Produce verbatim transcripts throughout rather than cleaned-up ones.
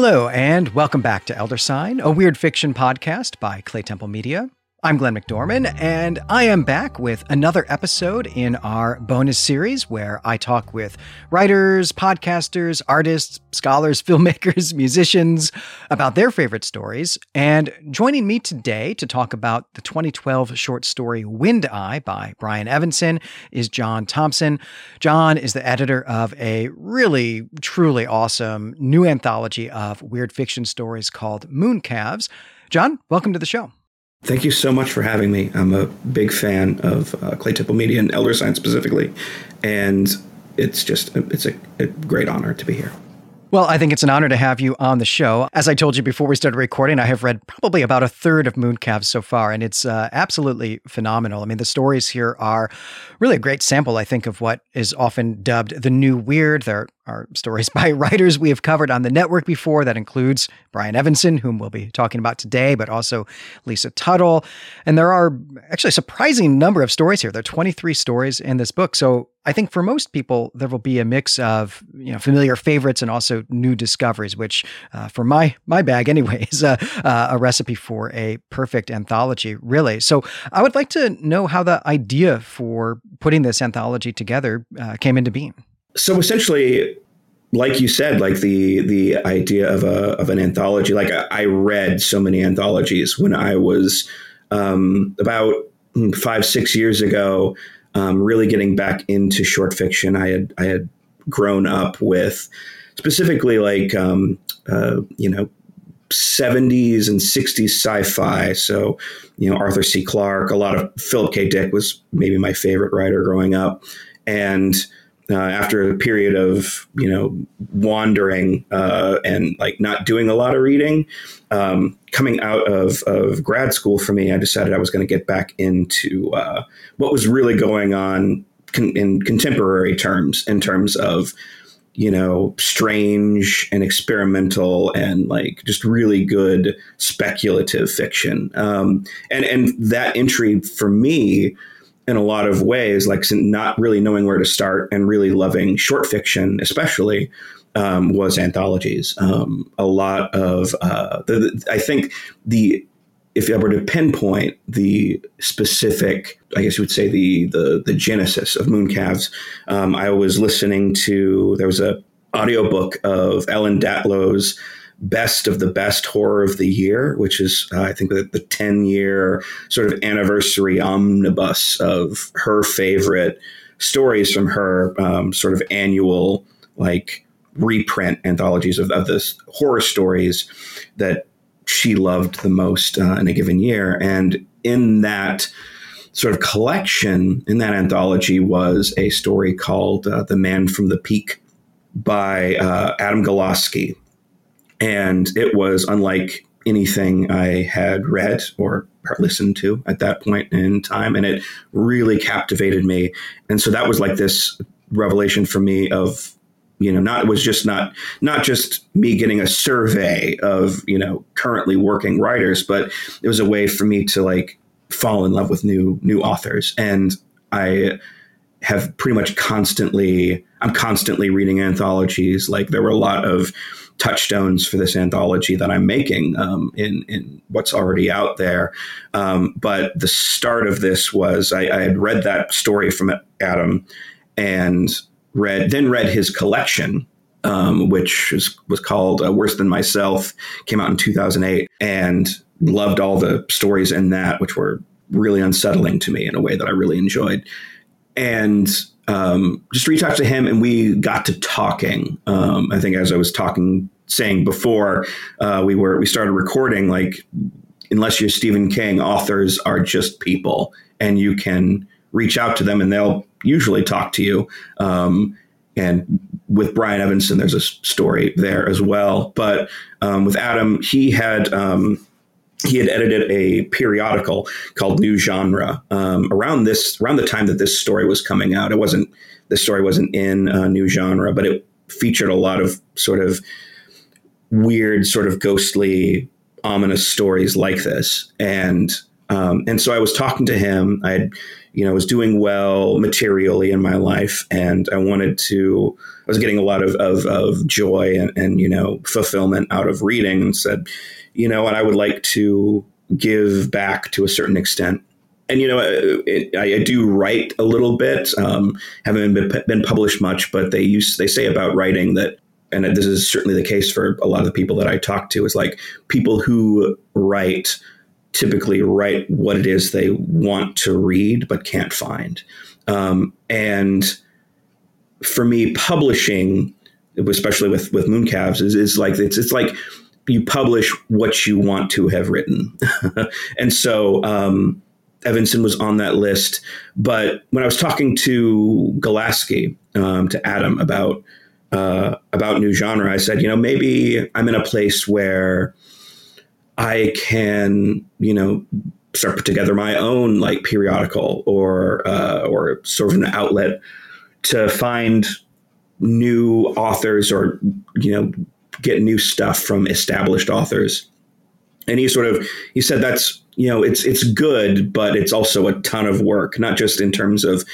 Hello, and welcome back to Elder Sign, a weird fiction podcast by Clay Temple Media. I'm Glenn McDorman, and I am back with another episode in our bonus series where I talk with writers, podcasters, artists, scholars, filmmakers, musicians about their favorite stories. And joining me today to talk about the twenty twelve short story Wind Eye by Brian Evenson is John Thompson. John is the editor of a really, truly awesome new anthology of weird fiction stories called Mooncalves. John, welcome to the show. Thank you so much for having me. I'm a big fan of uh, Clay Temple Media and Elder Sign specifically, and it's just a, it's a, a great honor to be here. Well, I think it's an honor to have you on the show. As I told you before we started recording, I have read probably about a third of Mooncalves so far, and it's uh, absolutely phenomenal. I mean, the stories here are really a great sample, I think, of what is often dubbed the new weird. They're are stories by writers we have covered on the network before. That includes Brian Evenson, whom we'll be talking about today, but also Lisa Tuttle. And there are actually a surprising number of stories here. There are twenty-three stories in this book. So I think for most people, there will be a mix of, you know, familiar favorites and also new discoveries, which uh, for my my bag anyway is a, uh, a recipe for a perfect anthology, really. So I would like to know how the idea for putting this anthology together uh, came into being. So essentially, like you said, like the the idea of a of an anthology, like I, I read so many anthologies when I was um, about five, six years ago, um, really getting back into short fiction. I had I had grown up with specifically like, um, uh, you know, seventies and sixties sci-fi. So, you know, Arthur C. Clarke, a lot of Philip K. Dick was maybe my favorite writer growing up. And Uh, after a period of, you know, wandering uh, and like not doing a lot of reading, um, coming out of, of grad school for me, I decided I was going to get back into uh, what was really going on con- in contemporary terms, in terms of, you know, strange and experimental and like just really good speculative fiction. Um, and, and that entry for me, in a lot of ways, like not really knowing where to start and really loving short fiction, especially, um, was anthologies. Um, a lot of, uh, the, the, I think the, if I were to pinpoint the specific, I guess you would say the, the, the genesis of Mooncalves, um, I was listening to, there was a audiobook of Ellen Datlow's Best of the Best Horror of the Year, which is, uh, I think, the, the ten-year sort of anniversary omnibus of her favorite stories from her um, sort of annual, like, reprint anthologies of, of the horror stories that she loved the most uh, in a given year. And in that sort of collection, in that anthology, was a story called uh, The Man from the Peak by uh, Adam Golaski. And it was unlike anything I had read or listened to at that point in time. And it really captivated me. And so that was like this revelation for me of, you know, not, it was just not, not just me getting a survey of, you know, currently working writers, but it was a way for me to like fall in love with new, new authors. And I have pretty much constantly, I'm constantly reading anthologies. Like there were a lot of touchstones for this anthology that I'm making um, in, in what's already out there. Um, but the start of this was I, I had read that story from Adam and read, then read his collection, um, which is, was called uh, Worse Than Myself, came out in two thousand eight, and loved all the stories in that, which were really unsettling to me in a way that I really enjoyed. And um, just reached out to him and we got to talking. Um, I think as I was talking, saying before uh, we were, we started recording, like, unless you're Stephen King, authors are just people and you can reach out to them and they'll usually talk to you. Um, and with Brian Evenson, there's a story there as well. But um, with Adam, he had, um, He had edited a periodical called New Genre um, around this around the time that this story was coming out. It wasn't this story wasn't in uh, New Genre, but it featured a lot of sort of weird, sort of ghostly, ominous stories like this. And Um, and so I was talking to him. I, you know, was doing well materially in my life, and I wanted to. I was getting a lot of of, of joy and, and you know fulfillment out of reading, and said, you know, and I would like to give back to a certain extent. And you know, it, I, I do write a little bit. Um, haven't been, been published much, but they used they say about writing that. And this is certainly the case for a lot of the people that I talk to, is like people who write typically write what it is they want to read, but can't find. Um, and for me, publishing, especially with, with Mooncalves, is, is like, it's, it's like you publish what you want to have written. And so, um, Evenson was on that list, but when I was talking to Golaski, um, to Adam about, Uh, about New Genre, I said, you know, maybe I'm in a place where I can, you know, start put together my own like periodical or uh, or sort of an outlet to find new authors or, you know, get new stuff from established authors. And he sort of he said that's, you know, it's it's good, but it's also a ton of work, not just in terms of,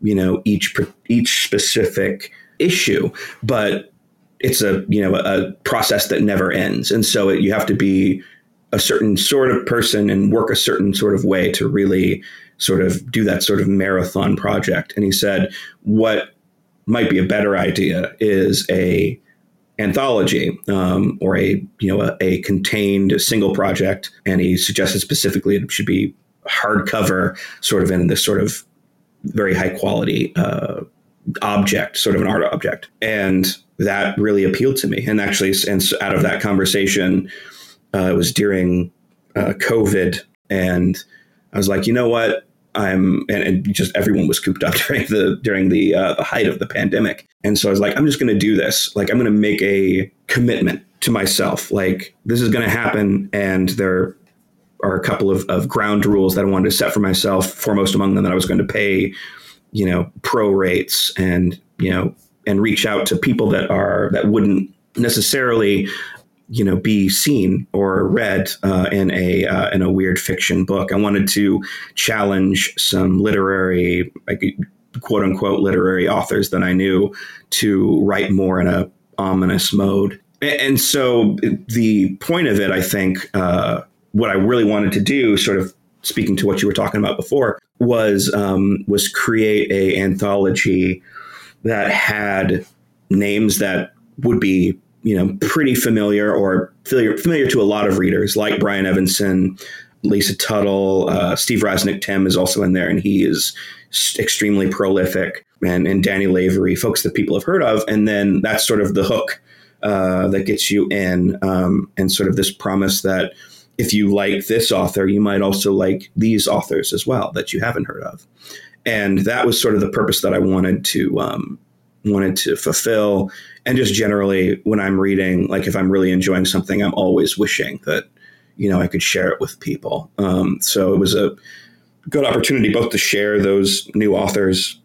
you know, each each specific issue, but it's a, you know, a process that never ends. And so it, you have to be a certain sort of person and work a certain sort of way to really sort of do that sort of marathon project. And he said, what might be a better idea is a anthology, um, or a, you know, a, a contained single project. And he suggested specifically it should be hardcover, sort of in this sort of very high quality, uh, object, sort of an art object. And that really appealed to me. And actually, and so out of that conversation, uh, it was during uh, COVID. And I was like, you know what, I'm, and, and just everyone was cooped up during the, during the, uh, the height of the pandemic. And so I was like, I'm just going to do this. Like, I'm going to make a commitment to myself. Like, this is going to happen. And there are a couple of, of ground rules that I wanted to set for myself, foremost among them that I was going to pay, you know, pro rates and, you know, and reach out to people that are, that wouldn't necessarily, you know, be seen or read uh, in a, uh, in a weird fiction book. I wanted to challenge some literary, like, quote unquote, literary authors that I knew to write more in a ominous mode. And so the point of it, I think, uh, what I really wanted to do, sort of speaking to what you were talking about before, was um, was create a anthology that had names that would be, you know, pretty familiar or familiar, familiar to a lot of readers, like Brian Evenson, Lisa Tuttle, uh, Steve Rasnick. Tim is also in there, and he is extremely prolific, and, and Danny Lavery, folks that people have heard of. And then that's sort of the hook uh, that gets you in, um, and sort of this promise that if you like this author, you might also like these authors as well that you haven't heard of. And that was sort of the purpose that I wanted to um, wanted to fulfill. And just generally, when I'm reading, like if I'm really enjoying something, I'm always wishing that, you know, I could share it with people. Um, so it was a good opportunity both to share those new authors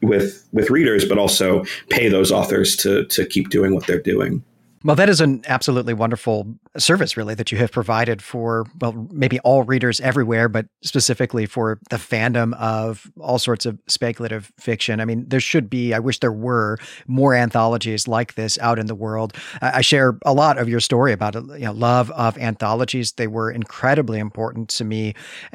with with readers, but also pay those authors to to keep doing what they're doing. Well, that is an absolutely wonderful service, really, that you have provided for, well, maybe all readers everywhere, but specifically for the fandom of all sorts of speculative fiction. I mean, there should be, I wish there were more anthologies like this out in the world. I share a lot of your story about, you know, love of anthologies. They were incredibly important to me,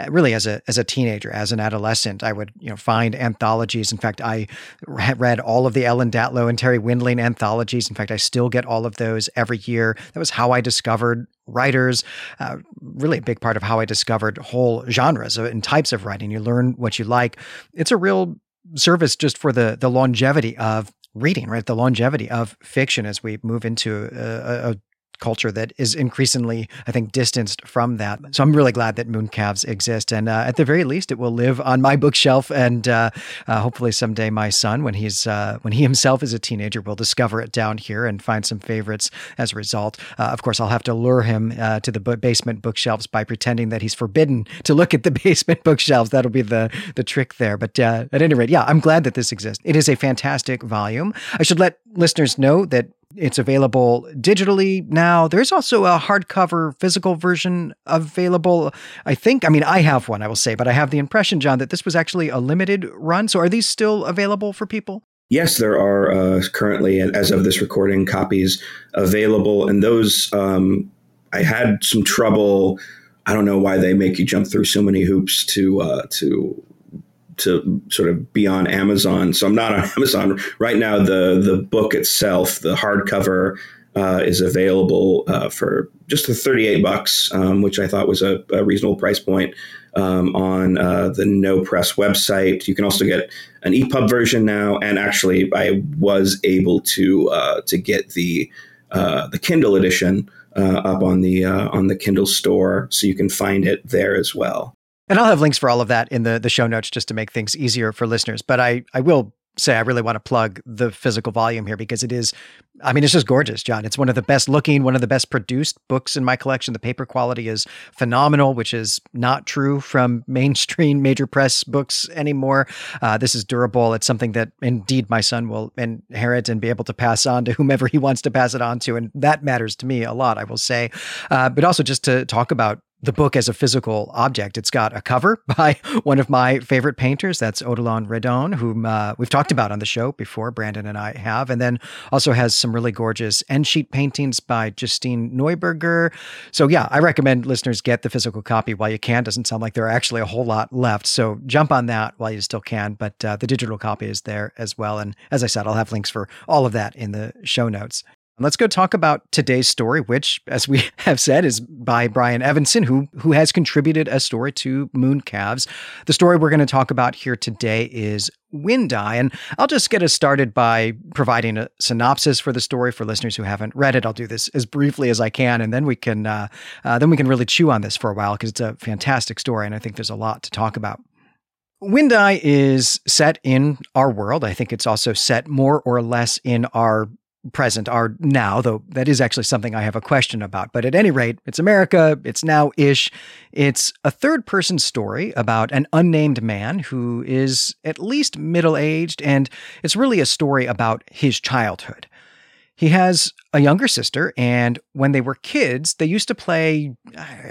really, as a as a teenager, as an adolescent. I would, you know, find anthologies. In fact, I read all of the Ellen Datlow and Terry Windling anthologies. In fact, I still get all of those every year. That was how I discovered writers, uh, really a big part of how I discovered whole genres and types of writing. You learn what you like. It's a real service just for the the longevity of reading, right? The longevity of fiction as we move into a, a culture that is increasingly, I think, distanced from that. So I'm really glad that Mooncalves exist. And uh, at the very least, it will live on my bookshelf. And uh, uh, hopefully someday my son, when he's uh, when he himself is a teenager, will discover it down here and find some favorites as a result. Uh, of course, I'll have to lure him uh, to the b- basement bookshelves by pretending that he's forbidden to look at the basement bookshelves. That'll be the, the trick there. But uh, at any rate, yeah, I'm glad that this exists. It is a fantastic volume. I should let listeners know that It's available digitally now. There's also a hardcover physical version available, I think. I mean, I have one, I will say, but I have the impression, John, that this was actually a limited run. So are these still available for people? Yes, there are uh, currently, as of this recording, copies available. And those, um, I had some trouble. I don't know why they make you jump through so many hoops to uh, to to sort of be on Amazon. So I'm not on Amazon right now. The the book itself, the hardcover, uh, is available uh, for just the thirty-eight bucks, um, which I thought was a, a reasonable price point um, on uh, the N O. Press website. You can also get an E P U B version now, and actually I was able to uh, to get the uh, the Kindle edition uh, up on the uh, on the Kindle store, so you can find it there as well. And I'll have links for all of that in the, the show notes just to make things easier for listeners. But I, I will say I really want to plug the physical volume here because it is, I mean, it's just gorgeous, John. It's one of the best looking, one of the best produced books in my collection. The paper quality is phenomenal, which is not true from mainstream major press books anymore. Uh, this is durable. It's something that indeed my son will inherit and be able to pass on to whomever he wants to pass it on to. And that matters to me a lot, I will say. Uh, but also just to talk about the book as a physical object. It's got a cover by one of my favorite painters. That's Odilon Redon, whom uh, we've talked about on the show before, Brandon and I have. And then also has some really gorgeous end sheet paintings by Justine Neuberger. So yeah, I recommend listeners get the physical copy while you can. Doesn't sound like there are actually a whole lot left. So jump on that while you still can. But uh, the digital copy is there as well. And as I said, I'll have links for all of that in the show notes. Let's go talk about today's story, which, as we have said, is by Brian Evenson, who who has contributed a story to Mooncalves. The story we're going to talk about here today is Wind Eye, and I'll just get us started by providing a synopsis for the story for listeners who haven't read it. I'll do this as briefly as I can, and then we can uh, uh, then we can really chew on this for a while because it's a fantastic story, and I think there's a lot to talk about. Wind Eye is set in our world. I think it's also set more or less in our present, are now, though that is actually something I have a question about. But at any rate, it's America, it's now-ish. It's a third-person story about an unnamed man who is at least middle-aged, and it's really a story about his childhood. He has a younger sister, and when they were kids, they used to play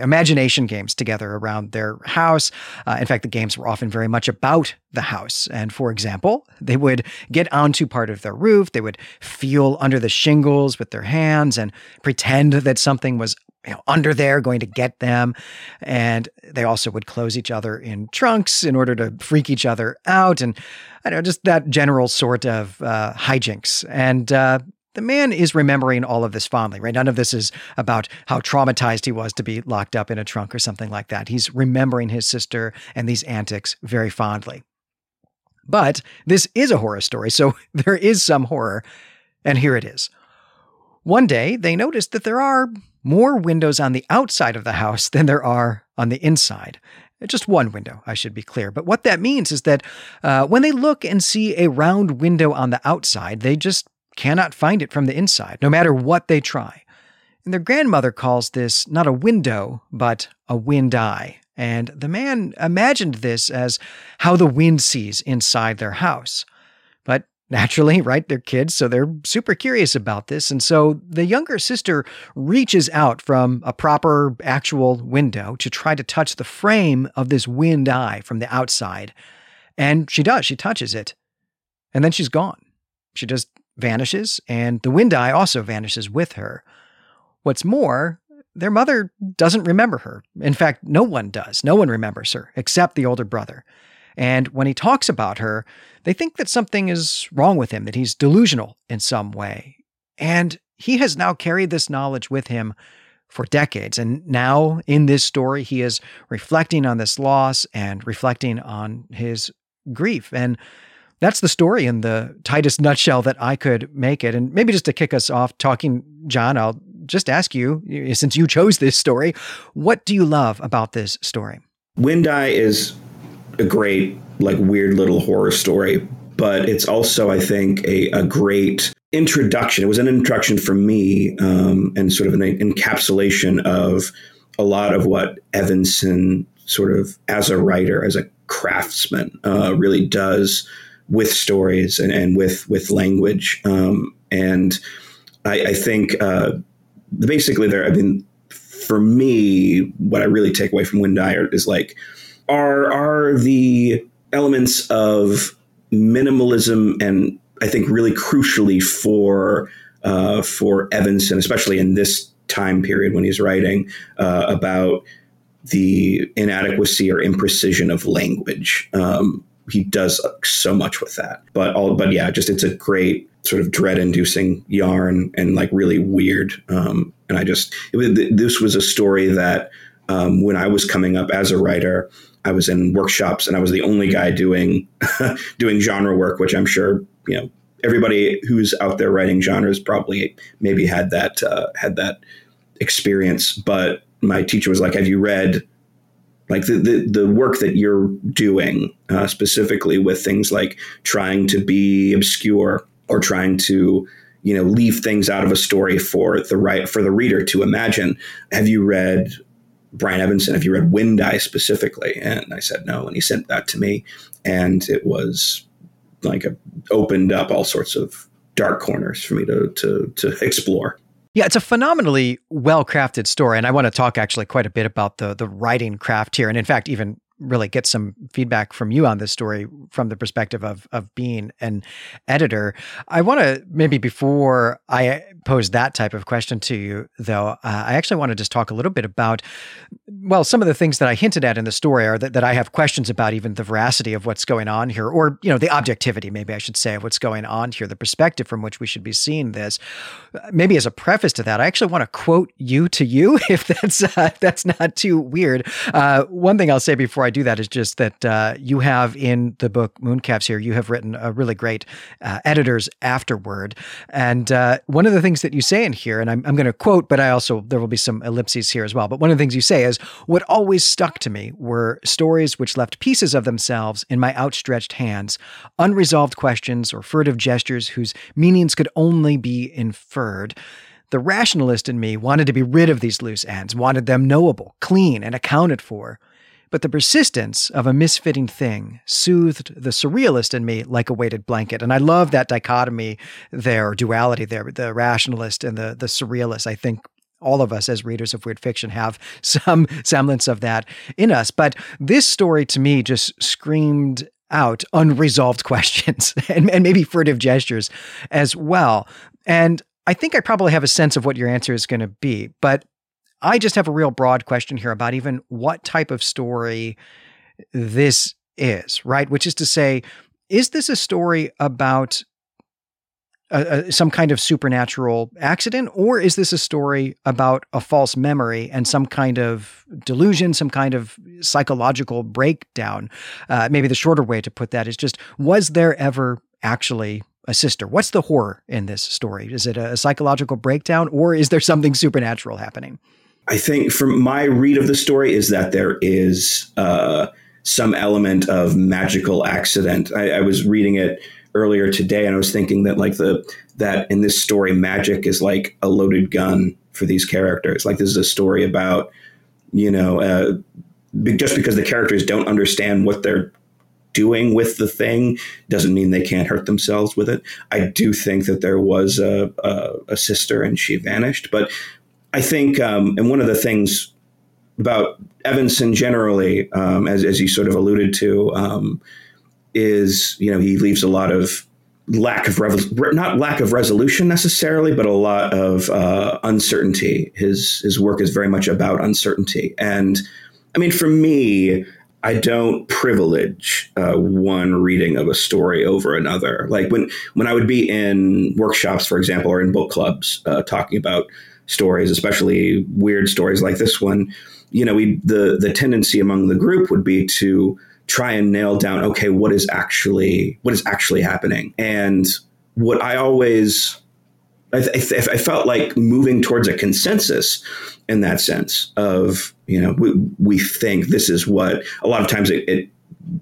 imagination games together around their house. Uh, in fact, the games were often very much about the house. And for example, they would get onto part of their roof, they would feel under the shingles with their hands and pretend that something was you know, under there going to get them. And they also would close each other in trunks in order to freak each other out. And I don't know, just that general sort of uh, hijinks. And, uh, The man is remembering all of this fondly, right? None of this is about how traumatized he was to be locked up in a trunk or something like that. He's remembering his sister and these antics very fondly. But this is a horror story, so there is some horror, and here it is. One day, they notice that there are more windows on the outside of the house than there are on the inside. Just one window, I should be clear. But what that means is that uh, when they look and see a round window on the outside, they just cannot find it from the inside, no matter what they try. And their grandmother calls this not a window, but a wind eye. And the man imagined this as how the wind sees inside their house. But naturally, right, they're kids, so they're super curious about this. And so the younger sister reaches out from a proper actual window to try to touch the frame of this wind eye from the outside. And she does, she touches it. And then she's gone. She just vanishes, and the wind eye also vanishes with her. What's more, their mother doesn't remember her. In fact, no one does. No one remembers her, except the older brother. And when he talks about her, they think that something is wrong with him, that he's delusional in some way. And he has now carried this knowledge with him for decades. And now, in this story, he is reflecting on this loss and reflecting on his grief. And that's the story in the tightest nutshell that I could make it. And maybe just to kick us off talking, John, I'll just ask you, since you chose this story, what do you love about this story? Wind Eye is a great, like, weird little horror story, but it's also, I think, a, a great introduction. It was an introduction for me um, and sort of an encapsulation of a lot of what Evenson sort of, as a writer, as a craftsman, uh, really does with stories and, and with with language. Um, and I, I think uh, basically there, I mean, for me, what I really take away from Wind Eye is like, are, are the elements of minimalism and I think really crucially for, uh, for Evenson, especially in this time period when he's writing uh, about the inadequacy or imprecision of language. Um, he does so much with that, but all, but yeah, just, it's a great sort of dread inducing yarn and like really weird. Um, and I just, it was, this was a story that um, when I was coming up as a writer, I was in workshops and I was the only guy doing, doing genre work, which I'm sure, you know, everybody who's out there writing genres probably maybe had that uh, had that experience. But my teacher was like, have you read like the, the, the work that you're doing uh, specifically with things like trying to be obscure or trying to, you know, leave things out of a story for the right for the reader to imagine? Have you read Brian Evenson? Have you read Wind Eye specifically? And I said, no. And he sent that to me. And it was like a, opened up all sorts of dark corners for me to, to, to explore. Yeah, it's a phenomenally well-crafted story. And I want to talk actually quite a bit about the, the writing craft here. And in fact, even really get some feedback from you on this story from the perspective of, of being an editor. I want to maybe before I pose that type of question to you, though, uh, I actually want to just talk a little bit about, well, some of the things that I hinted at in the story are that, that I have questions about even the veracity of what's going on here, or, you know, the objectivity, maybe I should say, of what's going on here, the perspective from which we should be seeing this. Maybe as a preface to that, I actually want to quote you to you, if that's, uh, if that's not too weird. Uh, one thing I'll say before I do that is just that uh, you have in the book Mooncalves here, you have written a really great uh, editor's afterword. And uh, one of the things that you say in here, and I'm, I'm going to quote, but I also, there will be some ellipses here as well. But one of the things you say is, what always stuck to me were stories which left pieces of themselves in my outstretched hands, unresolved questions or furtive gestures whose meanings could only be inferred. The rationalist in me wanted to be rid of these loose ends, wanted them knowable, clean, and accounted for. But the persistence of a misfitting thing soothed the surrealist in me like a weighted blanket. And I love that dichotomy there, or duality there, the rationalist and the, the surrealist. I think all of us as readers of weird fiction have some semblance of that in us. But this story to me just screamed out unresolved questions and, and maybe furtive gestures as well. And I think I probably have a sense of what your answer is going to be, but I just have a real broad question here about even what type of story this is, right? Which is to say, is this a story about a, a, some kind of supernatural accident, or is this a story about a false memory and some kind of delusion, some kind of psychological breakdown? Uh, maybe the shorter way to put that is just, was there ever actually a sister? What's the horror in this story? Is it a, a psychological breakdown, or is there something supernatural happening? I think from my read of the story is that there is uh, some element of magical accident. I, I was reading it earlier today and I was thinking that like the that in this story, magic is like a loaded gun for these characters. Like this is a story about, you know, uh, just because the characters don't understand what they're doing with the thing doesn't mean they can't hurt themselves with it. I do think that there was a, a, a sister and she vanished, but I think, um, and one of the things about Evenson generally, um, as, as you sort of alluded to, um, is, you know, he leaves a lot of lack of, revo- not lack of resolution necessarily, but a lot of uh, uncertainty. His, his work is very much about uncertainty. And I mean, for me, I don't privilege uh, one reading of a story over another. Like when, when I would be in workshops, for example, or in book clubs uh, talking about stories, especially weird stories like this one, you know, we, the, the tendency among the group would be to try and nail down, okay, what is actually, what is actually happening? And what I always, I, th- I felt like moving towards a consensus in that sense of, you know, we, we think this is what a lot of times it, it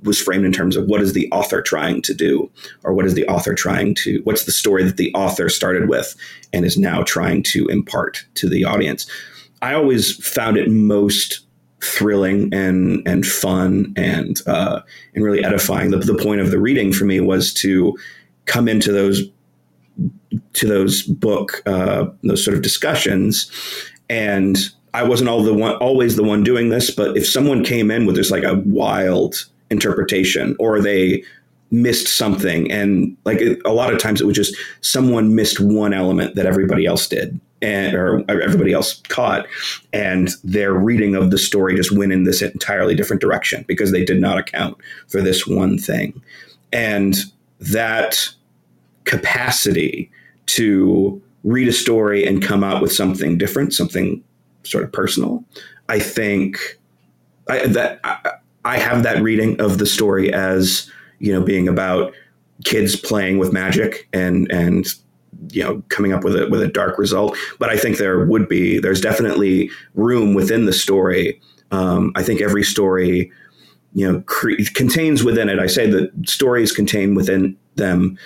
was framed in terms of what is the author trying to do, or what is the author trying to, what's the story that the author started with and is now trying to impart to the audience. I always found it most thrilling and, and fun and, uh, and really edifying. The, the point of the reading for me was to come into those to those book, uh, those sort of discussions. And I wasn't all the one, always the one doing this, but if someone came in with just like a wild interpretation, or they missed something, and like a lot of times it was just someone missed one element that everybody else did, and or everybody else caught, and their reading of the story just went in this entirely different direction because they did not account for this one thing. And that capacity to read a story and come out with something different, something sort of personal, I think I, that I, I have that reading of the story as, you know, being about kids playing with magic and, and, you know, coming up with a, with a dark result. But I think there would be, there's definitely room within the story. Um, I think every story, you know, cre- contains within it. I say that stories contain within them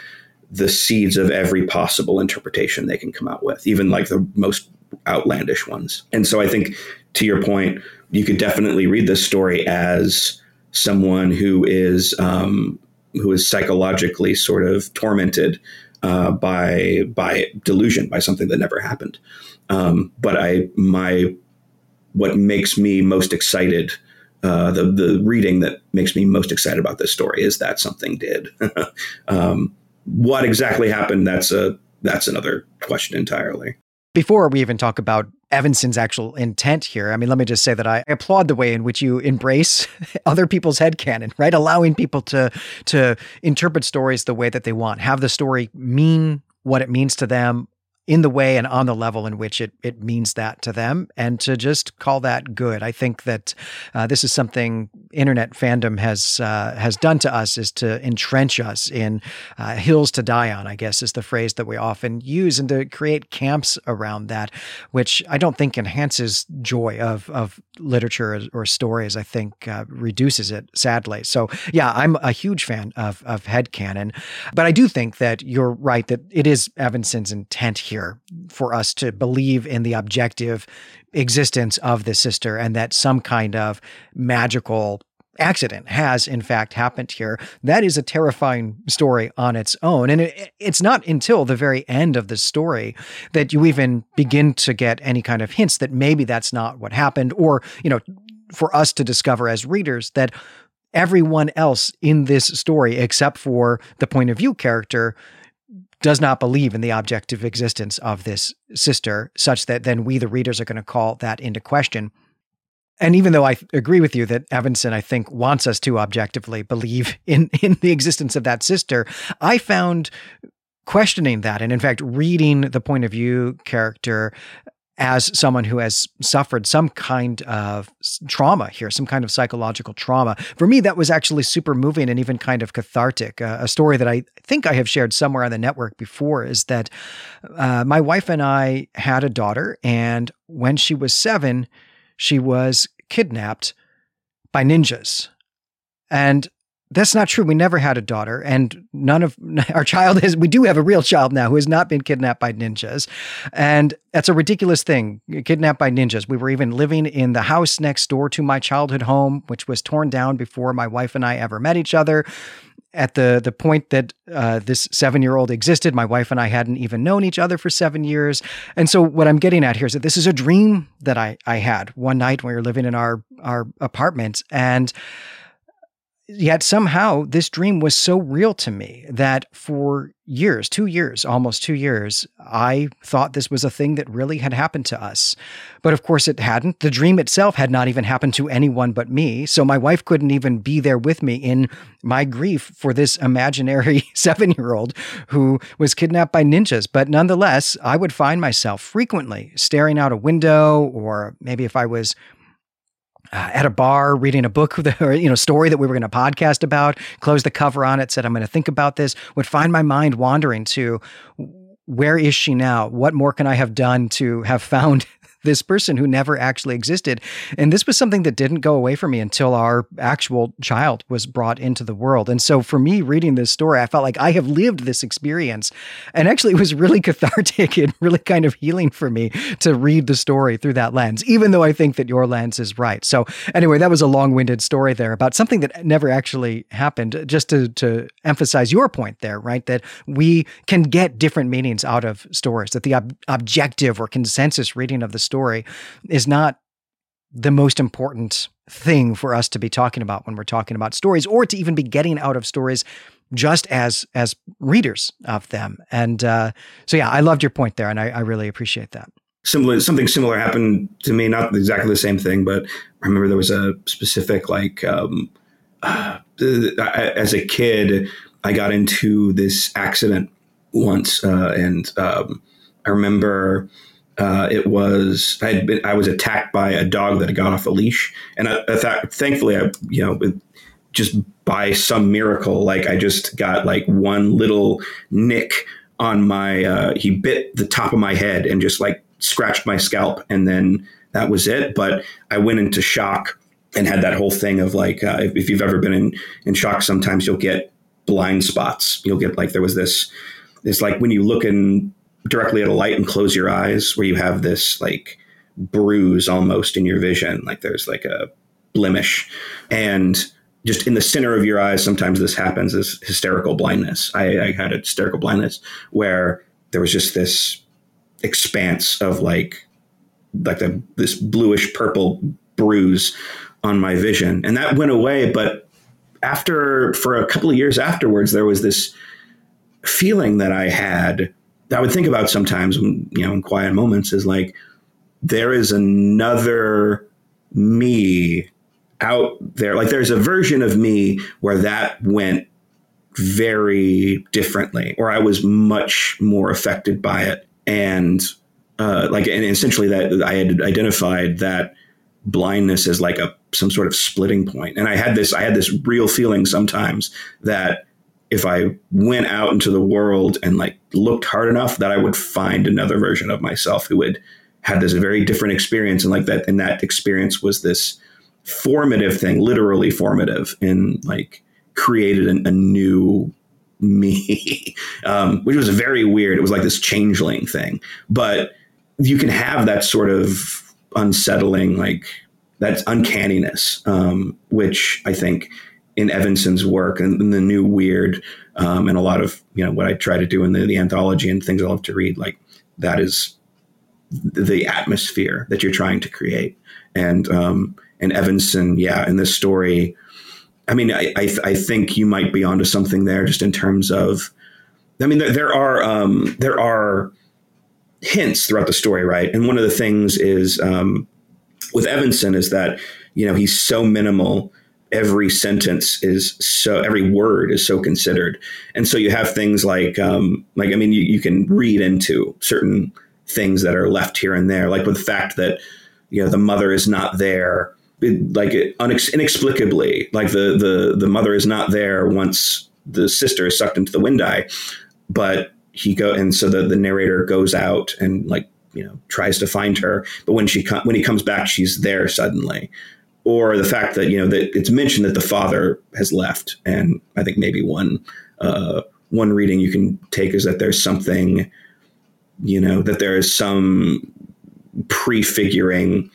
the seeds of every possible interpretation they can come out with, even like the most outlandish ones. And so I think, to your point, you could definitely read this story as someone who is, um, who is psychologically sort of tormented Uh, by by delusion, by something that never happened. Um, but I my what makes me most excited, uh, the the reading that makes me most excited about this story is that something did. um, what exactly happened? That's a that's another question entirely. Before we even talk about Evanson's actual intent here, I mean, let me just say that I applaud the way in which you embrace other people's headcanon, right? Allowing people to to interpret stories the way that they want, have the story mean what it means to them in the way and on the level in which it it means that to them, and to just call that good. I think that uh, this is something internet fandom has uh, has done to us, is to entrench us in uh, hills to die on, I guess is the phrase that we often use, and to create camps around that, which I don't think enhances joy of of literature or stories. I think uh, reduces it, sadly. So yeah, I'm a huge fan of of headcanon, but I do think that you're right that it is Evanson's intent here for us to believe in the objective existence of the sister, and that some kind of magical accident has in fact happened here. That is a terrifying story on its own. And it, it's not until the very end of the story that you even begin to get any kind of hints that maybe that's not what happened, or, you know, for us to discover as readers that everyone else in this story, except for the point of view character, does not believe in the objective existence of this sister, such that then we, the readers, are going to call that into question. And even though I agree with you that Evanson, I think, wants us to objectively believe in, in the existence of that sister, I found questioning that, and in fact, reading the point of view character as someone who has suffered some kind of trauma here, some kind of psychological trauma. For me, that was actually super moving and even kind of cathartic. Uh, a story that I think I have shared somewhere on the network before is that uh, my wife and I had a daughter, and when she was seven, she was kidnapped by ninjas. And that's not true. We never had a daughter, and none of our child is, we do have a real child now who has not been kidnapped by ninjas. And that's a ridiculous thing. Kidnapped by ninjas. We were even living in the house next door to my childhood home, which was torn down before my wife and I ever met each other. At the, the point that uh, this seven-year-old existed, my wife and I hadn't even known each other for seven years. And so what I'm getting at here is that this is a dream that I, I had one night when we were living in our, our apartment. And yet somehow this dream was so real to me that for years, two years, almost two years, I thought this was a thing that really had happened to us. But of course it hadn't. The dream itself had not even happened to anyone but me. So my wife couldn't even be there with me in my grief for this imaginary seven-year-old who was kidnapped by ninjas. But nonetheless, I would find myself frequently staring out a window, or maybe if I was Uh, at a bar, reading a book, or, you know, story that we were going to podcast about, closed the cover on it, said, I'm going to think about this, would find my mind wandering to, where is she now? What more can I have done to have found this person who never actually existed. And this was something that didn't go away from me until our actual child was brought into the world. And so for me, reading this story, I felt like I have lived this experience. And actually, it was really cathartic and really kind of healing for me to read the story through that lens, even though I think that your lens is right. So anyway, that was a long-winded story there about something that never actually happened, just to, to emphasize your point there, right? That we can get different meanings out of stories, that the ob- objective or consensus reading of the story is not the most important thing for us to be talking about when we're talking about stories, or to even be getting out of stories just as as readers of them. And uh, so, yeah, I loved your point there, and I, I really appreciate that. Similar, something similar happened to me, not exactly the same thing, but I remember there was a specific, like, um, uh, as a kid, I got into this accident once, uh, and um, I remember uh, it was, I had been, I was attacked by a dog that had got off a leash, and I, I thought, thankfully, I, you know, it, just by some miracle, like, I just got, like, one little nick on my, uh, he bit the top of my head and just, like, scratched my scalp, and then that was it. But I went into shock and had that whole thing of, like, uh, if, if you've ever been in, in shock, sometimes you'll get blind spots. You'll get, like, there was this, it's like when you look in directly at a light and close your eyes, where you have this, like, bruise almost in your vision, like there's, like, a blemish, and just in the center of your eyes, sometimes this happens, this hysterical blindness. I, I had a hysterical blindness where there was just this expanse of, like, like the, this bluish purple bruise on my vision. And that went away. But after, for a couple of years afterwards, there was this feeling that I had, that I would think about sometimes, when, you know, in quiet moments, is like, there is another me out there. Like, there's a version of me where that went very differently, or I was much more affected by it. And, uh, like, and essentially that I had identified that blindness as, like, a, some sort of splitting point. And I had this, I had this real feeling sometimes that if I went out into the world and, like, looked hard enough, that I would find another version of myself who had had this very different experience. And, like, that, and that experience was this formative thing, literally formative, and, like, created an, a new me, um, which was very weird. It was like this changeling thing, but you can have that sort of unsettling, like, that's uncanniness, um, which I think in Evanson's work and, and the new weird, um, and a lot of, you know, what I try to do in the, the anthology and things I love to read, like, that is the atmosphere that you're trying to create. And, um, and Evanson, yeah, in this story, I mean, I I, th- I think you might be onto something there, just in terms of, I mean, there, there are um, there are hints throughout the story, right? And one of the things is, um, with Evanson is that, you know, he's so minimal. Every sentence is so, every word is so considered. And so you have things like, um, like, I mean, you, you can read into certain things that are left here and there, like with the fact that, you know, the mother is not there. It, like it, unex- inexplicably, like the, the, the mother is not there once the sister is sucked into the wind eye, but he go. And so the, the narrator goes out and, like, you know, tries to find her. But when she, com- when he comes back, she's there suddenly. Or the fact that, you know, that it's mentioned that the father has left. And I think maybe one, uh, one reading you can take is that there's something, you know, that there is some prefiguring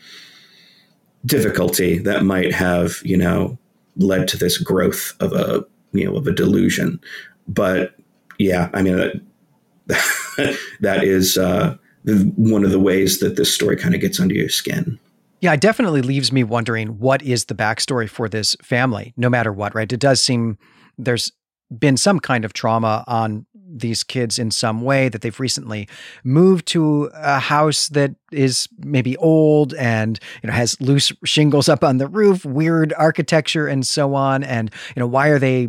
difficulty that might have, you know, led to this growth of a, you know, of a delusion. But yeah, I mean, that, that is uh, one of the ways that this story kind of gets under your skin. Yeah, it definitely leaves me wondering, what is the backstory for this family, no matter what, right? It does seem there's been some kind of trauma on these kids in some way, that they've recently moved to a house that is maybe old and, you know, has loose shingles up on the roof, weird architecture and so on. And, you know, why are they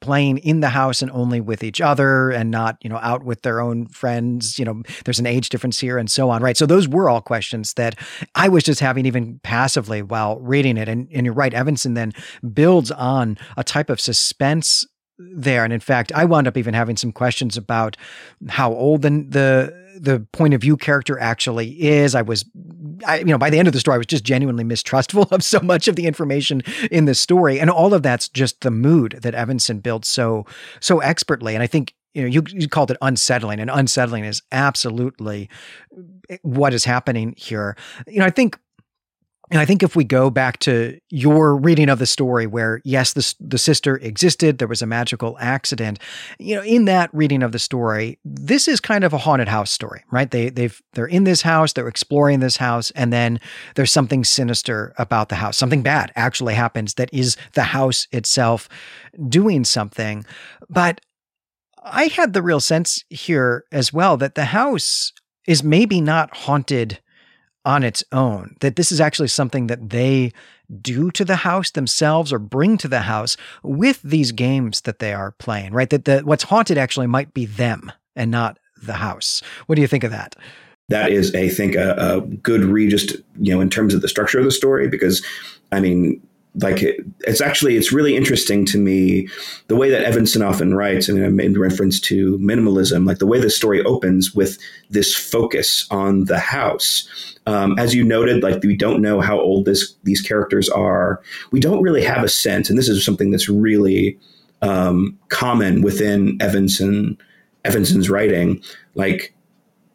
playing in the house and only with each other and not, you know, out with their own friends? You know, there's an age difference here and so on, right? So those were all questions that I was just having even passively while reading it. And, and you're right, Evanson then builds on a type of suspense there. And in fact, I wound up even having some questions about how old the, the the point of view character actually is. I was I, you know, by the end of the story, I was just genuinely mistrustful of so much of the information in this story. And all of that's just the mood that Evenson builds so, so expertly. And I think, you know, you, you called it unsettling, and unsettling is absolutely what is happening here. You know, I think, and I think if we go back to your reading of the story where, yes, the, the sister existed, there was a magical accident, you know, in that reading of the story, this is kind of a haunted house story, right? They, they've, they're in this house, they're exploring this house, and then there's something sinister about the house. Something bad actually happens that is the house itself doing something. But I had the real sense here as well that the house is maybe not haunted on its own, that this is actually something that they do to the house themselves or bring to the house with these games that they are playing, right? That the, what's haunted actually might be them and not the house. What do you think of that? That is, I think, a, a good read just, you know, in terms of the structure of the story, because, I mean, like it, it's actually, it's really interesting to me, the way that Evenson often writes. I mean, I made reference to minimalism, like the way the story opens with this focus on the house. Um, as you noted, like we don't know how old this, these characters are. We don't really have a sense. And this is something that's really um, common within Evenson, Evenson's writing. Like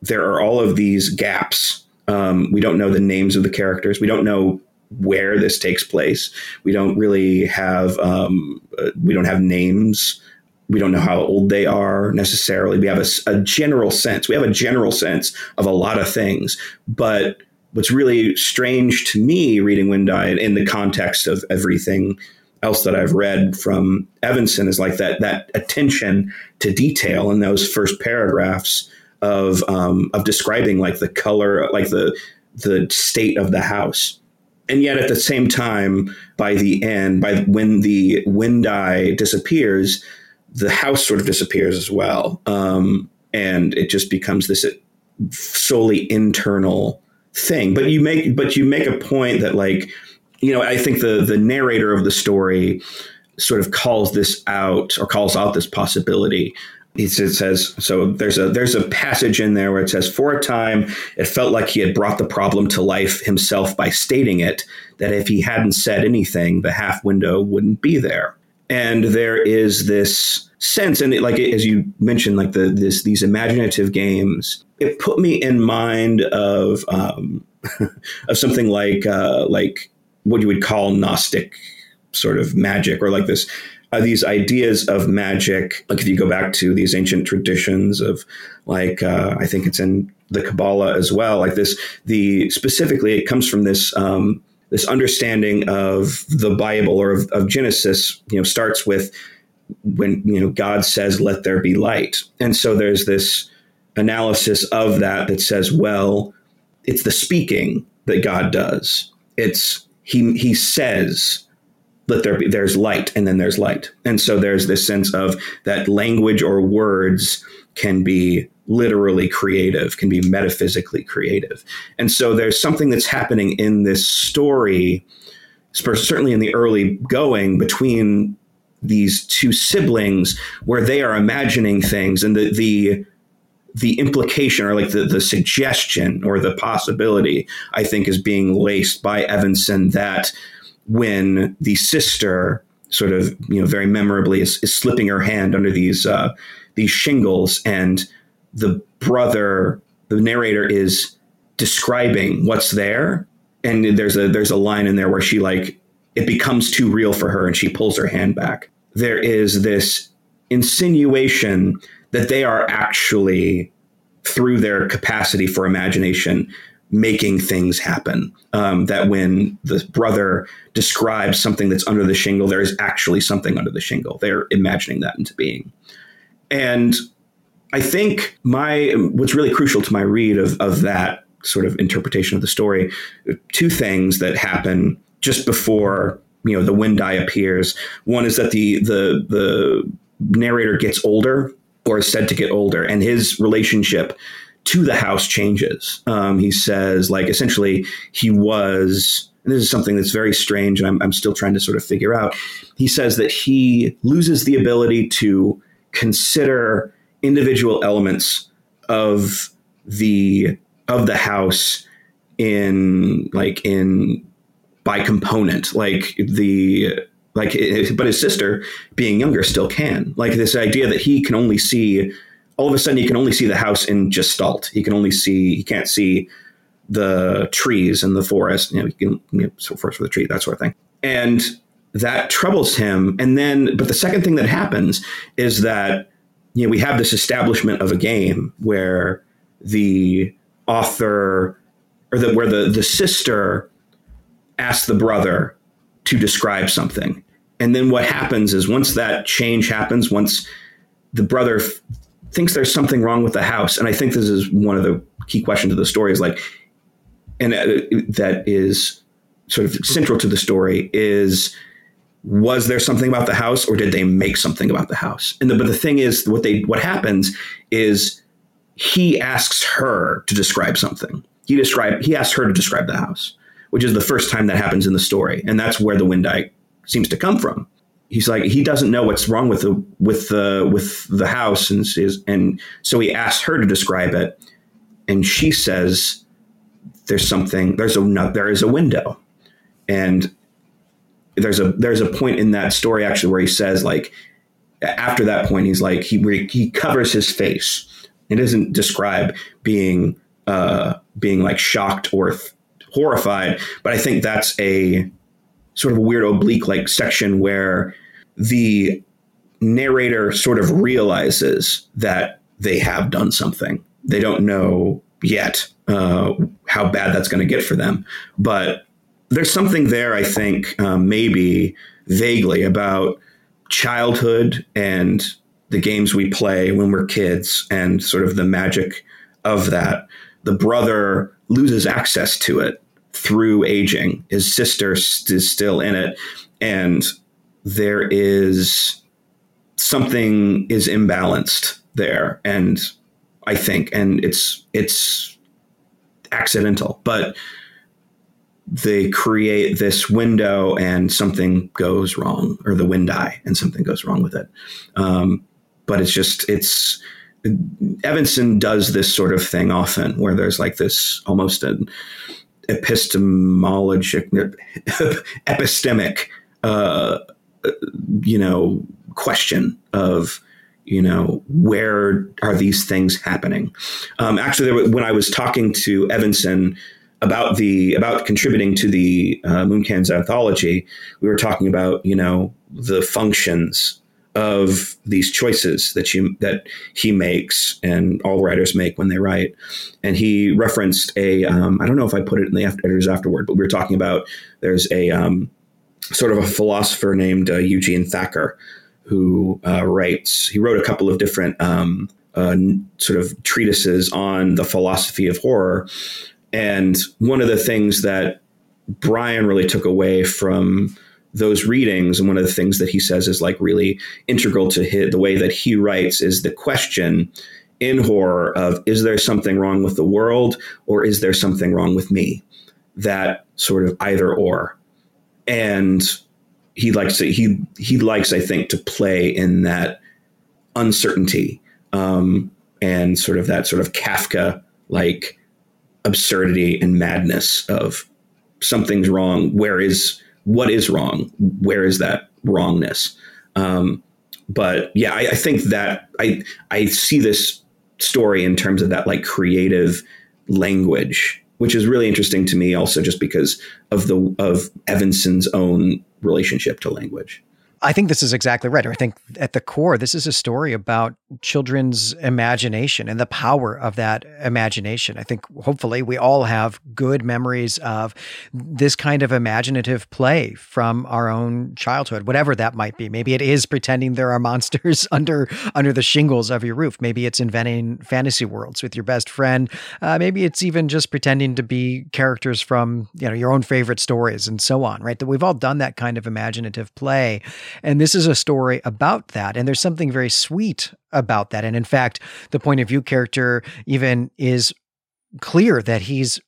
there are all of these gaps. Um, we don't know the names of the characters. We don't know where this takes place. We don't really have, um, uh, we don't have names. We don't know how old they are necessarily. We have a, a general sense. We have a general sense of a lot of things. But what's really strange to me reading Wind Eye in the context of everything else that I've read from Evenson is like that, that attention to detail in those first paragraphs of, um, of describing like the color, like the, the state of the house. And yet at the same time, by the end, by when the Wind Eye disappears, the house sort of disappears as well. Um, and it just becomes this solely internal thing. But you make, but you make a point that, like, you know, I think the, the narrator of the story sort of calls this out or calls out this possibility. It says, so there's a, there's a passage in there where it says, for a time, it felt like he had brought the problem to life himself by stating it, that if he hadn't said anything, the half window wouldn't be there. And there is this sense, and it, like as you mentioned, like the this these imaginative games, it put me in mind of um, of something like uh, like what you would call Gnostic sort of magic, or like this uh, these ideas of magic. Like if you go back to these ancient traditions of like uh, I think it's in the Kabbalah as well. Like this, the specifically it comes from this. Um, This understanding of the Bible or of, of Genesis, you know, starts with when, you know, God says, let there be light. And so there's this analysis of that that says, well, it's the speaking that God does. It's he, he says, let there be, there's light, and then there's light. And so there's this sense of that language or words can be literally creative, can be metaphysically creative. And so there's something that's happening in this story, certainly in the early going, between these two siblings where they are imagining things, and the the the implication or like the, the suggestion or the possibility, I think, is being laced by Evenson that when the sister sort of, you know, very memorably is, is slipping her hand under these uh, these shingles, and the brother, the narrator, is describing what's there. And there's a there's a line in there where she, like, it becomes too real for her and she pulls her hand back. There is this insinuation that they are actually, through their capacity for imagination, making things happen. Um, that when the brother describes something that's under the shingle, there is actually something under the shingle. They're imagining that into being. And I think my what's really crucial to my read of, of that sort of interpretation of the story, two things that happen just before, you know, the Wind Eye appears. One is that the the the narrator gets older, or is said to get older, and his relationship to the house changes. Um, he says, like, essentially he was, and this is something that's very strange, and I'm, I'm still trying to sort of figure out. He says that he loses the ability to consider individual elements of the of the house in like in by component, like the like, it, but his sister being younger still can, like this idea that he can only see, all of a sudden he can only see the house in gestalt. He can only see, he can't see the trees and the forest, you know, you can, you know, so forest with a tree, that sort of thing. And that troubles him. And then, but the second thing that happens is that, you know, we have this establishment of a game where the author or the, where the, the sister asks the brother to describe something. And then what happens is once that change happens, once the brother f- thinks there's something wrong with the house. And I think this is one of the key questions of the story is like, and uh, that is sort of central to the story is, was there something about the house or did they make something about the house? And the, but the thing is what they, what happens is he asks her to describe something. He described, he asked her to describe the house, which is the first time that happens in the story. And that's where the Wind Eye seems to come from. He's like, he doesn't know what's wrong with the, with the, with the house. And, and so he asks her to describe it. And she says, there's something, there's a, there is a window. And there's a, there's a point in that story actually where he says like, after that point, he's like, he, where he covers his face. It doesn't describe being, uh, being like shocked or th- horrified, but I think that's a sort of a weird oblique like section where the narrator sort of realizes that they have done something. They don't know yet uh, how bad that's going to get for them, but there's something there, I think, um, maybe vaguely about childhood and the games we play when we're kids and sort of the magic of that. The brother loses access to it through aging. His sister st- is still in it. And there is something is imbalanced there. And I think, and it's, it's accidental, but they create this window and something goes wrong, or the Wind Eye and something goes wrong with it. Um, but it's just, it's, Evenson does this sort of thing often where there's like this almost an epistemologic, epistemic, uh, you know, question of, you know, where are these things happening? Um, actually, there were, when I was talking to Evenson about the about contributing to the uh, Mooncalves anthology, we were talking about, you know, the functions of these choices that you, that he makes and all writers make when they write. And he referenced a, um, I don't know if I put it in the editors afterward, but we were talking about, there's a um, sort of a philosopher named uh, Eugene Thacker who uh, writes, he wrote a couple of different um, uh, sort of treatises on the philosophy of horror. And one of the things that Brian really took away from those readings, and one of the things that he says is like really integral to his, the way that he writes, is the question in horror of, is there something wrong with the world or is there something wrong with me? That sort of either or. And he likes to, he, he likes, I think, to play in that uncertainty um, and sort of that sort of Kafka like absurdity and madness of something's wrong. Where is, what is wrong? Where is that wrongness? Um, but yeah, I, I think that I, I see this story in terms of that like creative language, which is really interesting to me also just because of the, of Evanson's own relationship to language. I think this is exactly right. I think at the core, this is a story about children's imagination and the power of that imagination. I think hopefully we all have good memories of this kind of imaginative play from our own childhood, whatever that might be. Maybe it is pretending there are monsters under under the shingles of your roof. Maybe it's inventing fantasy worlds with your best friend. Uh, maybe it's even just pretending to be characters from, you know, your own favorite stories and so on, right? That we've all done that kind of imaginative play. And this is a story about that. And there's something very sweet about that. And in fact, the point of view character even is clear that he's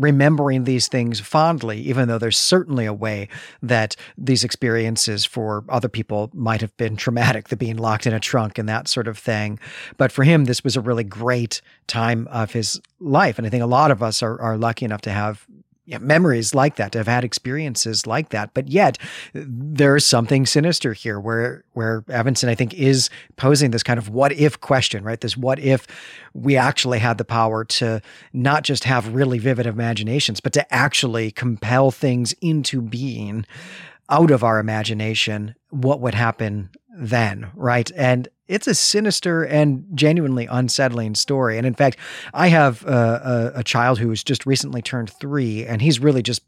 remembering these things fondly, even though there's certainly a way that these experiences for other people might have been traumatic, the being locked in a trunk and that sort of thing. But for him, this was a really great time of his life. And I think a lot of us are, are lucky enough to have yeah, memories like that, to have had experiences like that. But yet there's something sinister here where, where Evenson, I think, is posing this kind of what if question, right? This what if we actually had the power to not just have really vivid imaginations, but to actually compel things into being out of our imagination, what would happen then, right? And it's a sinister and genuinely unsettling story. And in fact, I have a, a, a child who has just recently turned three, and he's really just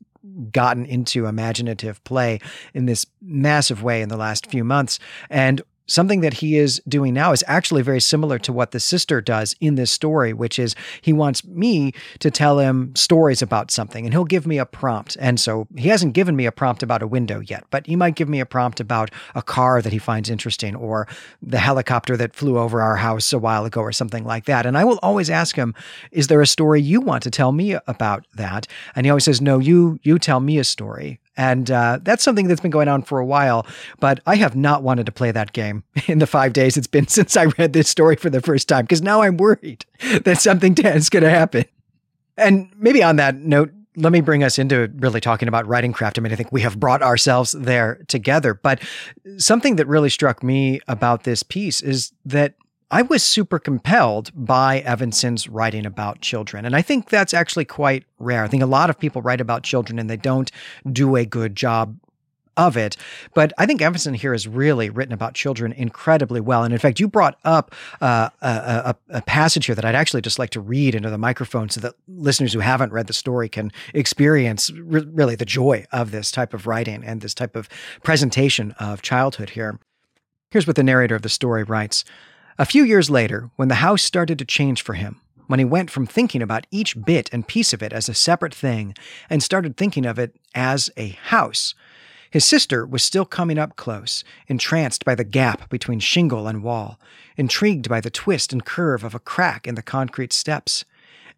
gotten into imaginative play in this massive way in the last few months. And something that he is doing now is actually very similar to what the sister does in this story, which is he wants me to tell him stories about something, and he'll give me a prompt. And so he hasn't given me a prompt about a window yet, but he might give me a prompt about a car that he finds interesting, or the helicopter that flew over our house a while ago, or something like that. And I will always ask him, is there a story you want to tell me about that? And he always says, no, you, you tell me a story. And uh, that's something that's been going on for a while, but I have not wanted to play that game in the five days it's been since I read this story for the first time, because now I'm worried that something is going to happen. And maybe on that note, let me bring us into really talking about writing craft. I mean, I think we have brought ourselves there together, but something that really struck me about this piece is that I was super compelled by Evanson's writing about children. And I think that's actually quite rare. I think a lot of people write about children and they don't do a good job of it. But I think Evenson here has really written about children incredibly well. And in fact, you brought up uh, a, a, a passage here that I'd actually just like to read into the microphone so that listeners who haven't read the story can experience re- really the joy of this type of writing and this type of presentation of childhood here. Here's what the narrator of the story writes. A few years later, when the house started to change for him, when he went from thinking about each bit and piece of it as a separate thing and started thinking of it as a house, his sister was still coming up close, entranced by the gap between shingle and wall, intrigued by the twist and curve of a crack in the concrete steps.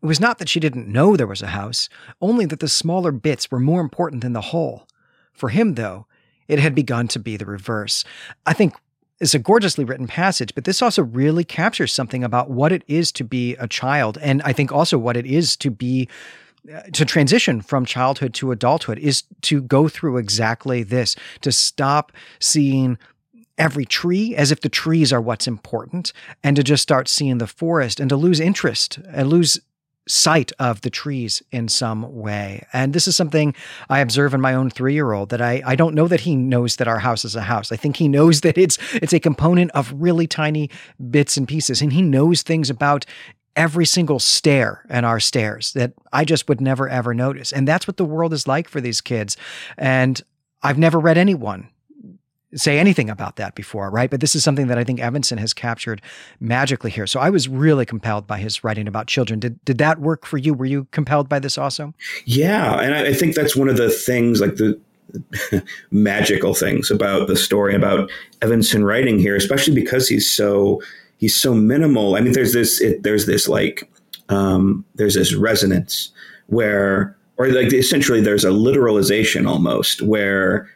It was not that she didn't know there was a house, only that the smaller bits were more important than the whole. For him, though, it had begun to be the reverse. I think it's a gorgeously written passage, but this also really captures something about what it is to be a child. And I think also what it is to be, to transition from childhood to adulthood, is to go through exactly this, to stop seeing every tree as if the trees are what's important, and to just start seeing the forest, and to lose interest and lose sight of the trees in some way. And this is something I observe in my own three-year-old, that I, I don't know that he knows that our house is a house. I think he knows that it's it's a component of really tiny bits and pieces. And he knows things about every single stair in our stairs that I just would never, ever notice. And that's what the world is like for these kids. And I've never read anyone say anything about that before, right? But this is something that I think Evenson has captured magically here. So I was really compelled by his writing about children. Did did that work for you? Were you compelled by this also? Yeah, and I, I think that's one of the things, like the magical things about the story, about Evenson writing here, especially because he's so he's so minimal. I mean, there's this it, there's this like um, there's this resonance where, or like essentially, there's a literalization almost where.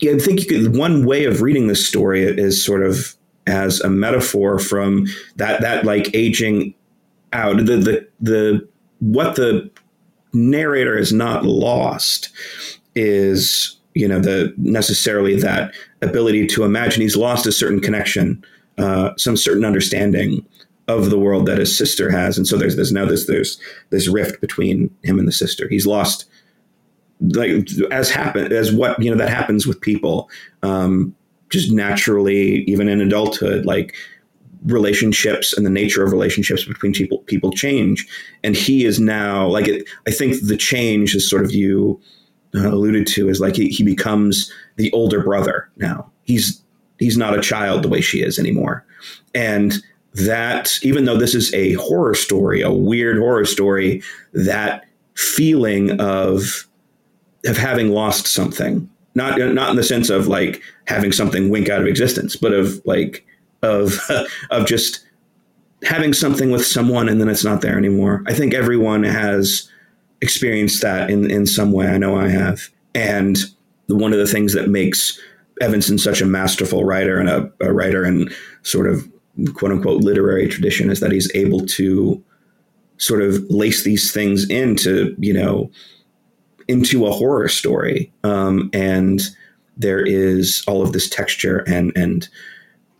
Yeah, I think you could, one way of reading this story is sort of as a metaphor from that that like aging out. The the the what the narrator has not lost is, you know, the necessarily that ability to imagine. He's lost a certain connection, uh, some certain understanding of the world that his sister has, and so there's there's now this there's this rift between him and the sister. He's lost. Like as happen as what, you know, that happens with people, um, just naturally, even in adulthood, like relationships and the nature of relationships between people, people change. And he is now like, it, I think the change is sort of you uh, alluded to is like, he, he becomes the older brother. Now he's, he's not a child the way she is anymore. And that, even though this is a horror story, a weird horror story, that feeling of, of having lost something, not, not in the sense of like having something wink out of existence, but of like, of, of just having something with someone and then it's not there anymore. I think everyone has experienced that in, in some way. I know I have. And one of the things that makes Evenson such a masterful writer and a, a writer in sort of quote unquote literary tradition is that he's able to sort of lace these things into, you know, into a horror story. Um, and there is all of this texture and, and,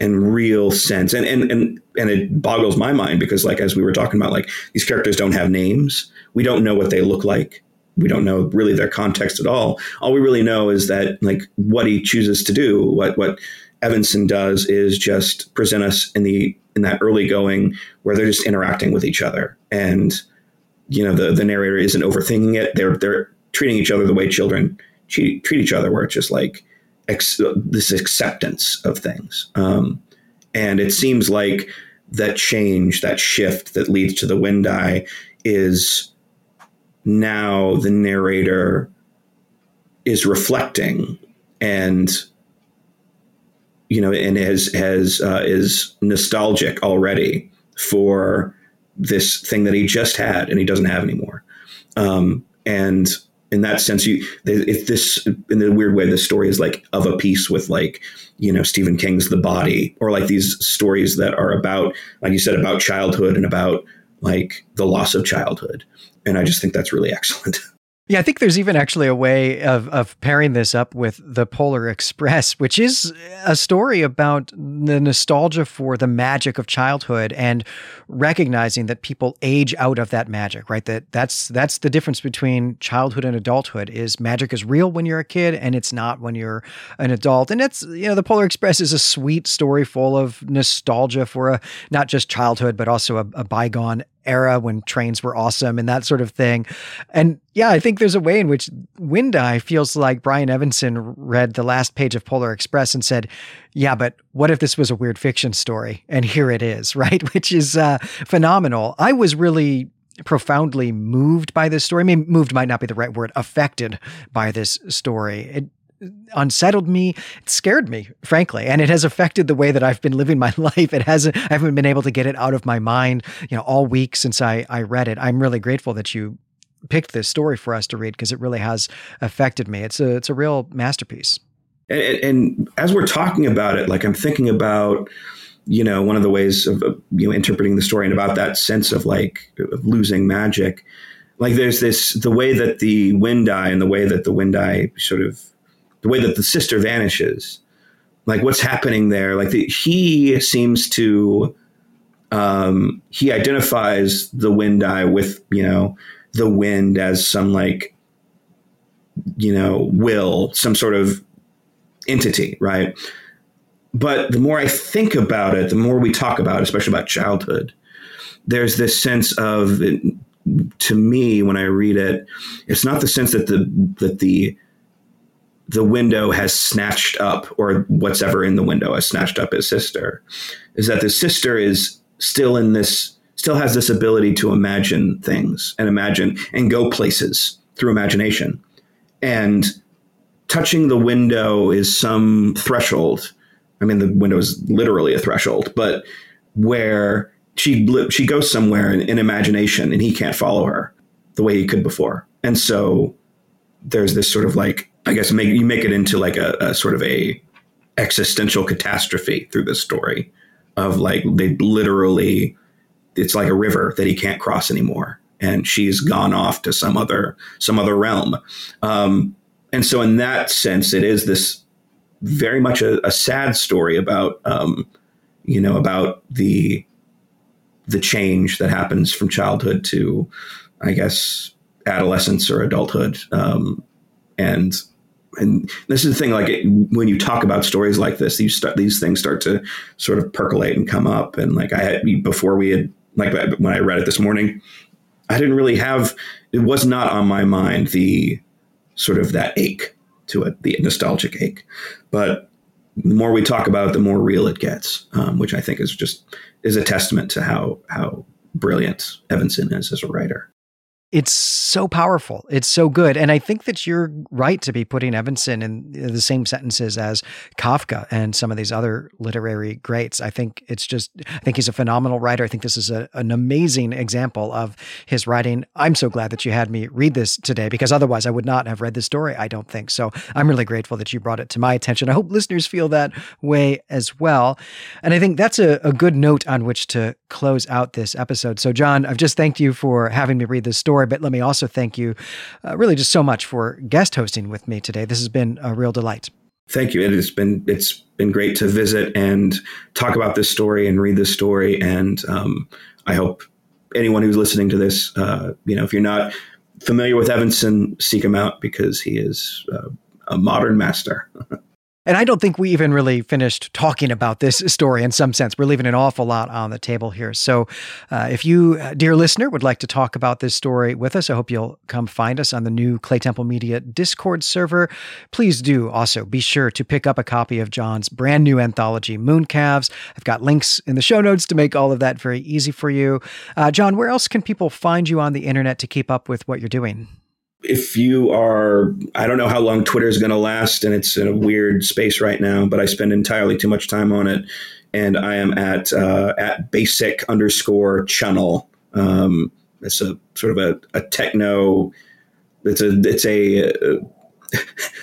and real sense. And, and, and, and it boggles my mind because, like, as we were talking about, like, these characters don't have names. We don't know what they look like. We don't know really their context at all. All we really know is that, like, what he chooses to do, what, what Evenson does is just present us in the, in that early going where they're just interacting with each other. And, you know, the, the narrator isn't overthinking it. They're, they're treating each other the way children treat, treat each other, where it's just like, Ex- this acceptance of things. Um, and it seems like that change, that shift that leads to the Wind Eye is now the narrator is reflecting and, you know, and has, has, uh, is nostalgic already for this thing that he just had and he doesn't have anymore. Um, and, In that sense, you if this in the weird way, the story is like of a piece with, like, you know, Stephen King's The Body, or like these stories that are about, like you said, about childhood and about, like, the loss of childhood. And I just think that's really excellent. Yeah, I think there's even actually a way of of pairing this up with The Polar Express, which is a story about the nostalgia for the magic of childhood and recognizing that people age out of that magic, right? That that's that's the difference between childhood and adulthood is magic is real when you're a kid and it's not when you're an adult. And it's, you know, The Polar Express is a sweet story full of nostalgia for a not just childhood, but also a, a bygone era when trains were awesome and that sort of thing. And yeah, I think there's a way in which Wind Eye feels like Brian Evenson read the last page of Polar Express and said, yeah, but what if this was a weird fiction story? And here it is, right? Which is uh, phenomenal. I was really profoundly moved by this story. I mean, moved might not be the right word, affected by this story. It unsettled me, it scared me, frankly, and it has affected the way that I've been living my life. It hasn't, I haven't been able to get it out of my mind, you know, all week since I, I read it. I'm really grateful that you picked this story for us to read because it really has affected me. It's a, it's a real masterpiece. And, and as we're talking about it, like, I'm thinking about, you know, one of the ways of, you know, interpreting the story and about that sense of, like, of losing magic. Like, there's this, the way that the Wind Eye and the way that the Wind Eye sort of, the way that the sister vanishes, like, what's happening there? Like, the, he seems to, um, he identifies the Wind Eye with, you know, the wind as some, like, you know, will, some sort of entity. Right. But the more I think about it, the more we talk about it, especially about childhood, there's this sense of, it, to me, when I read it, it's not the sense that the, that the, the window has snatched up, or what's ever in the window has snatched up his sister, is that the sister is still in this, still has this ability to imagine things and imagine and go places through imagination. And touching the window is some threshold. I mean, the window is literally a threshold, but where she, she goes somewhere in, in imagination and he can't follow her the way he could before. And so there's this sort of, like, I guess make, you make it into, like, a, a sort of a existential catastrophe through this story of, like, they literally, it's like a river that he can't cross anymore. And she's gone off to some other, some other realm. Um, and so in that sense, it is this very much a, a sad story about, um, you know, about the, the change that happens from childhood to, I guess, adolescence or adulthood. Um, and, And this is the thing, like, it, when you talk about stories like this, these st- these things start to sort of percolate and come up. And, like, I had, before we had, like, when I read it this morning, I didn't really have, it was not on my mind, the sort of that ache to it, the nostalgic ache. But the more we talk about it, the more real it gets, um, which I think is just, is a testament to how, how brilliant Evenson is as a writer. It's so powerful. It's so good. And I think that you're right to be putting Evenson in the same sentences as Kafka and some of these other literary greats. I think it's just, I think he's a phenomenal writer. I think this is a, an amazing example of his writing. I'm so glad that you had me read this today, because otherwise I would not have read this story, I don't think. So I'm really grateful that you brought it to my attention. I hope listeners feel that way as well. And I think that's a, a good note on which to close out this episode. So John, I've just thanked you for having me read this story. But let me also thank you uh, really just so much for guest hosting with me today. This has been a real delight. Thank you. It has been, it's been great to visit and talk about this story and read this story. And um, I hope anyone who's listening to this, uh, you know, if you're not familiar with Evenson, seek him out, because he is uh, a modern master. And I don't think we even really finished talking about this story in some sense. We're leaving an awful lot on the table here. So uh, if you, dear listener, would like to talk about this story with us, I hope you'll come find us on the new Clay Temple Media Discord server. Please do also be sure to pick up a copy of John's brand new anthology, Mooncalves. I've got links in the show notes to make all of that very easy for you. Uh, John, where else can people find you on the internet to keep up with what you're doing? If you are, I don't know how long Twitter is going to last, and it's in a weird space right now, but I spend entirely too much time on it. And I am at uh, at basic underscore channel. Um, it's a sort of a, a techno. It's a it's a. Uh,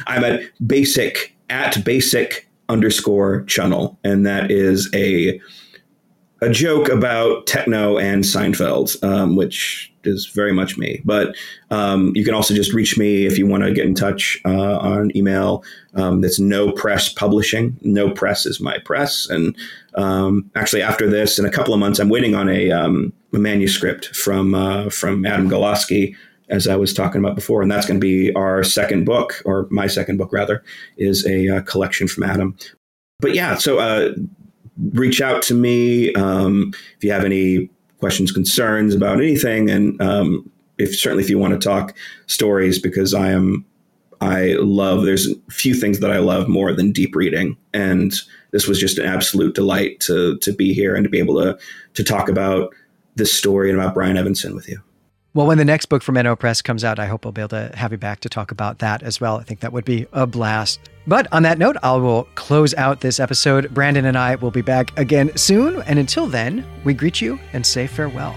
I'm at basic at basic underscore channel, and that is a a joke about techno and Seinfeld, um, which is very much me. But um, you can also just reach me if you want to get in touch uh, on email. Um, that's No Press Publishing. No Press is my press. And um, actually, after this, in a couple of months, I'm waiting on a, um, a manuscript from uh, from Adam Golaski, as I was talking about before. And that's going to be our second book, or my second book, rather, is a uh, collection from Adam. But yeah, so uh, reach out to me um, if you have any questions, concerns about anything. And um, if certainly if you want to talk stories, because I am, I love, there's few things that I love more than deep reading. And this was just an absolute delight to to be here and to be able to, to talk about this story and about Brian Evenson with you. Well, when the next book from N O. Press comes out, I hope I'll be able to have you back to talk about that as well. I think that would be a blast. But on that note, I will close out this episode. Brandon and I will be back again soon. And until then, we greet you and say farewell.